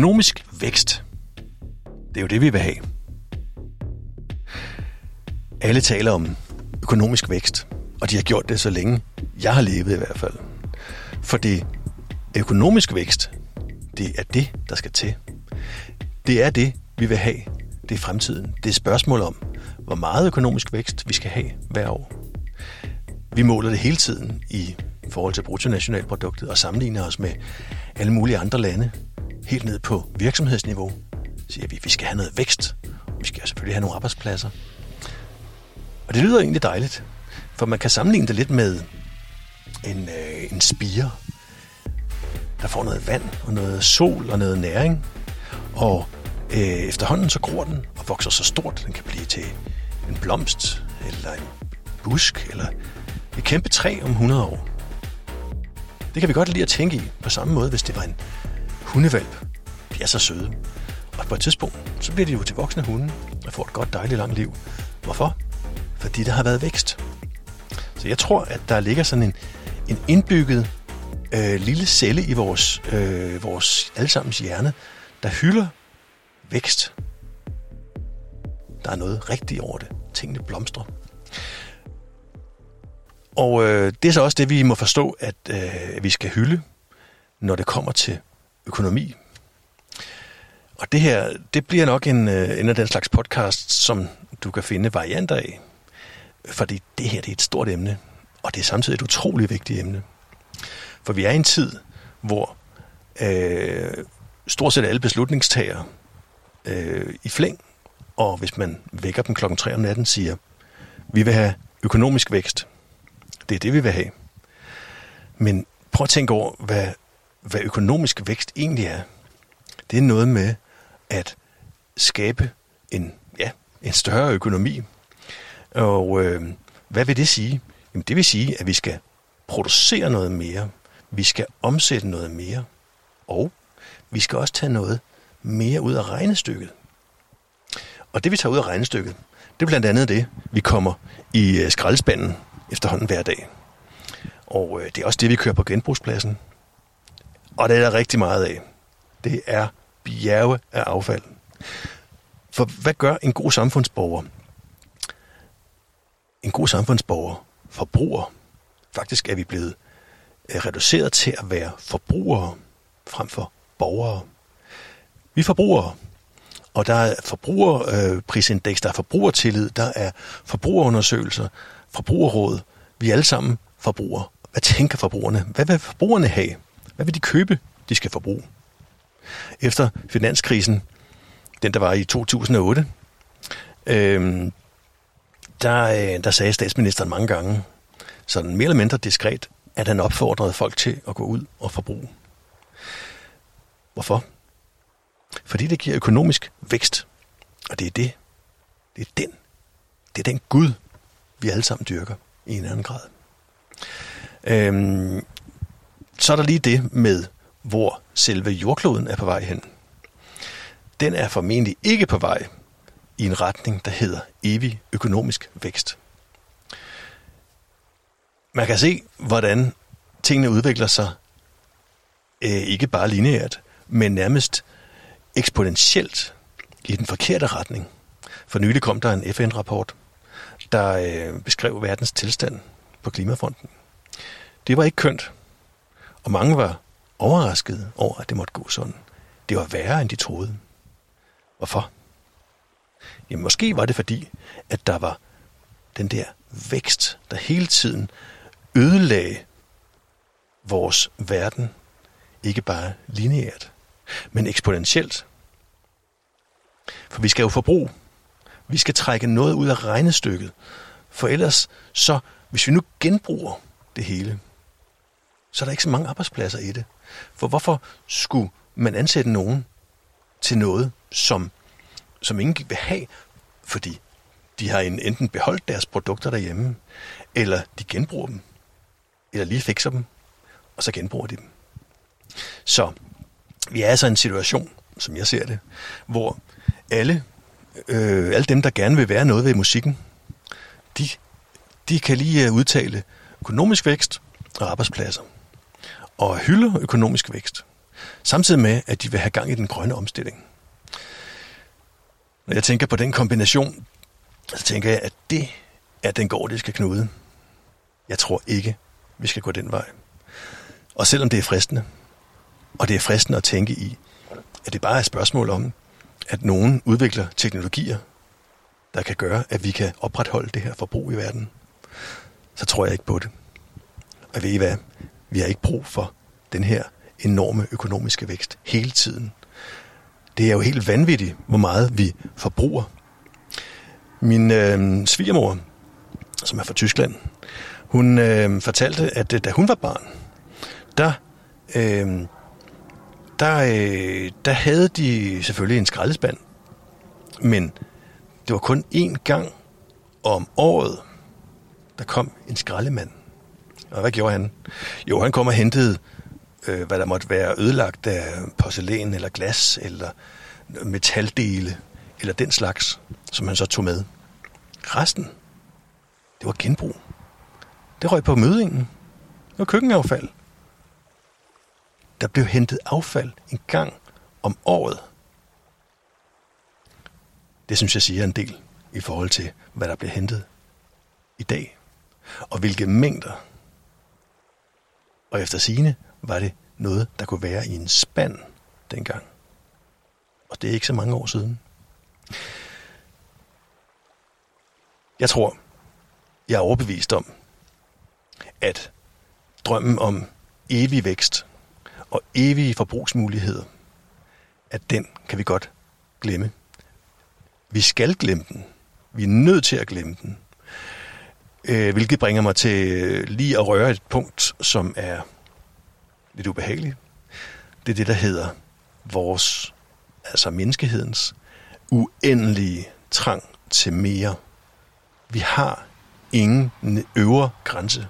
Økonomisk vækst. Det er jo det, vi vil have. Alle taler om økonomisk vækst, og de har gjort det så længe jeg har levet i hvert fald. For det økonomisk vækst, det er det, der skal til. Det er det, vi vil have. Det er fremtiden. Det er spørgsmål om, hvor meget økonomisk vækst vi skal have hver år. Vi måler det hele tiden i forhold til bruttonationalproduktet og sammenligner os med alle mulige andre lande. Helt ned på virksomhedsniveau siger vi, at vi skal have noget vækst. Vi skal selvfølgelig have nogle arbejdspladser. Og det lyder egentlig dejligt, for man kan sammenligne det lidt med en spire, der får noget vand og noget sol og noget næring. Og efterhånden så gror den og vokser så stort, den kan blive til en blomst eller en busk eller et kæmpe træ om 100 år. Det kan vi godt lide at tænke i på samme måde, hvis det var en hundevalp. De er så søde. Og på et tidspunkt, så bliver de jo til voksne hunde og får et godt, dejligt langt liv. Hvorfor? Fordi der har været vækst. Så jeg tror, at der ligger sådan en indbygget lille celle i vores allesammens hjerne, der hylder vækst. Der er noget rigtigt over det. Tingene blomstrer. Og det er så også det, vi må forstå, at vi skal hylde, når det kommer til økonomi. Og det her, det bliver nok en af den slags podcast, som du kan finde varianter af. Fordi det her, det er et stort emne, og det er samtidig et utroligt vigtigt emne. For vi er i en tid, hvor stort set alle beslutningstagere i flæng, og hvis man vækker dem klokken 3 om natten, siger, vi vil have økonomisk vækst. Det er det, vi vil have. Men prøv at tænke over, hvad økonomisk vækst egentlig er. Det er noget med at skabe en større økonomi. Og hvad vil det sige? Jamen, det vil sige, at vi skal producere noget mere. Vi skal omsætte noget mere. Og vi skal også tage noget mere ud af regnestykket. Og det, vi tager ud af regnestykket, det er blandt andet det, vi kommer i skraldespanden efterhånden hver dag. Og det er også det, vi kører på genbrugspladsen. Og det er der rigtig meget af. Det er bjerge af affald. For hvad gør en god samfundsborger? En god samfundsborger forbruger. Faktisk er vi blevet reduceret til at være forbrugere frem for borgere. Vi forbruger, og der er forbrugerprisindeks, der er forbrugertillid, der er forbrugerundersøgelser, forbrugerråd. Vi alle sammen forbruger. Hvad tænker forbrugerne? Hvad vil forbrugerne have? Hvad vil de købe, de skal forbruge? Efter finanskrisen, den der var i 2008, der sagde statsministeren mange gange, sådan mere eller mindre diskret, at han opfordrede folk til at gå ud og forbruge. Hvorfor? Fordi det giver økonomisk vækst. Og det er den Gud, vi alle sammen dyrker i en anden grad. Så er der lige det med, hvor selve jordkloden er på vej hen. Den er formentlig ikke på vej i en retning, der hedder evig økonomisk vækst. Man kan se, hvordan tingene udvikler sig, ikke bare lineært, men nærmest eksponentielt i den forkerte retning. For nylig kom der en FN-rapport, der beskrev verdens tilstand på klimafronten. Det var ikke kønt, og mange var overraskede over, at det måtte gå sådan. Det var værre, end de troede. Hvorfor? Jamen, måske var det fordi, at der var den der vækst, der hele tiden ødelagde vores verden, ikke bare lineært, men eksponentielt. For vi skal jo forbruge. Vi skal trække noget ud af regnestykket. For ellers, så hvis vi nu genbruger det hele, så er der ikke så mange arbejdspladser i det. For hvorfor skulle man ansætte nogen til noget, som ingen vil have, fordi de har enten beholdt deres produkter derhjemme, eller de genbruger dem, eller lige fikser dem, og så genbruger de dem. Så vi er altså i en situation, som jeg ser det, hvor alle dem, der gerne vil være noget ved musikken, de kan lige udtale økonomisk vækst og arbejdspladser, og hylder økonomisk vækst. samtidig med, at de vil have gang i den grønne omstilling. Når jeg tænker på den kombination, så tænker jeg, at det er den gordiske knude. Jeg tror ikke, vi skal gå den vej. Og selvom det er fristende, og det er fristende at tænke i, at det bare er et spørgsmål om, at nogen udvikler teknologier, der kan gøre, at vi kan opretholde det her forbrug i verden, så tror jeg ikke på det. Og ved I hvad? Vi har ikke brug for den her enorme økonomiske vækst hele tiden. Det er jo helt vanvittigt, hvor meget vi forbruger. Min svigermor, som er fra Tyskland, hun fortalte, at da hun var barn, der havde de selvfølgelig en skraldespand, men det var kun én gang om året, der kom en skraldemand. Og hvad gjorde han? Jo, han kom og hentede, hvad der måtte være ødelagt af porcelæn eller glas eller metaldele eller den slags, som han så tog med. Resten, det var genbrug. Det røg på mødingen. Det var køkkenaffald. Der blev hentet affald en gang om året. Det synes jeg siger en del i forhold til, hvad der bliver hentet i dag. Og hvilke mængder. Og efter sigende var det noget, der kunne være i en spand dengang. Og det er ikke så mange år siden. Jeg tror, jeg er overbevist om, at drømmen om evig vækst og evige forbrugsmuligheder, at den kan vi godt glemme. Vi skal glemme den. Vi er nødt til at glemme den. Hvilket bringer mig til lige at røre et punkt, som er lidt ubehageligt. Det er det, der hedder vores, altså menneskehedens, uendelige trang til mere. Vi har ingen øvre grænse.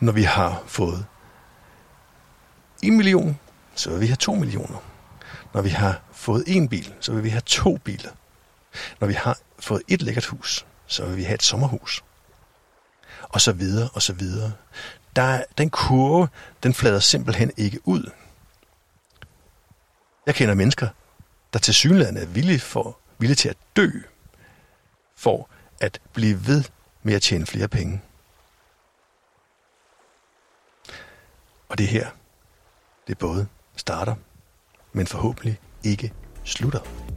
Når vi har fået 1 million, så vil vi have 2 millioner. Når vi har fået 1 bil, så vil vi have 2 biler. Når vi har fået 1 lækkert hus, så vil vi have et sommerhus. Og så videre, og så videre. Den kurve, den flader simpelthen ikke ud. Jeg kender mennesker, der tilsyneladende er villige til at dø, for at blive ved med at tjene flere penge. Og det her, det både starter, men forhåbentlig ikke slutter.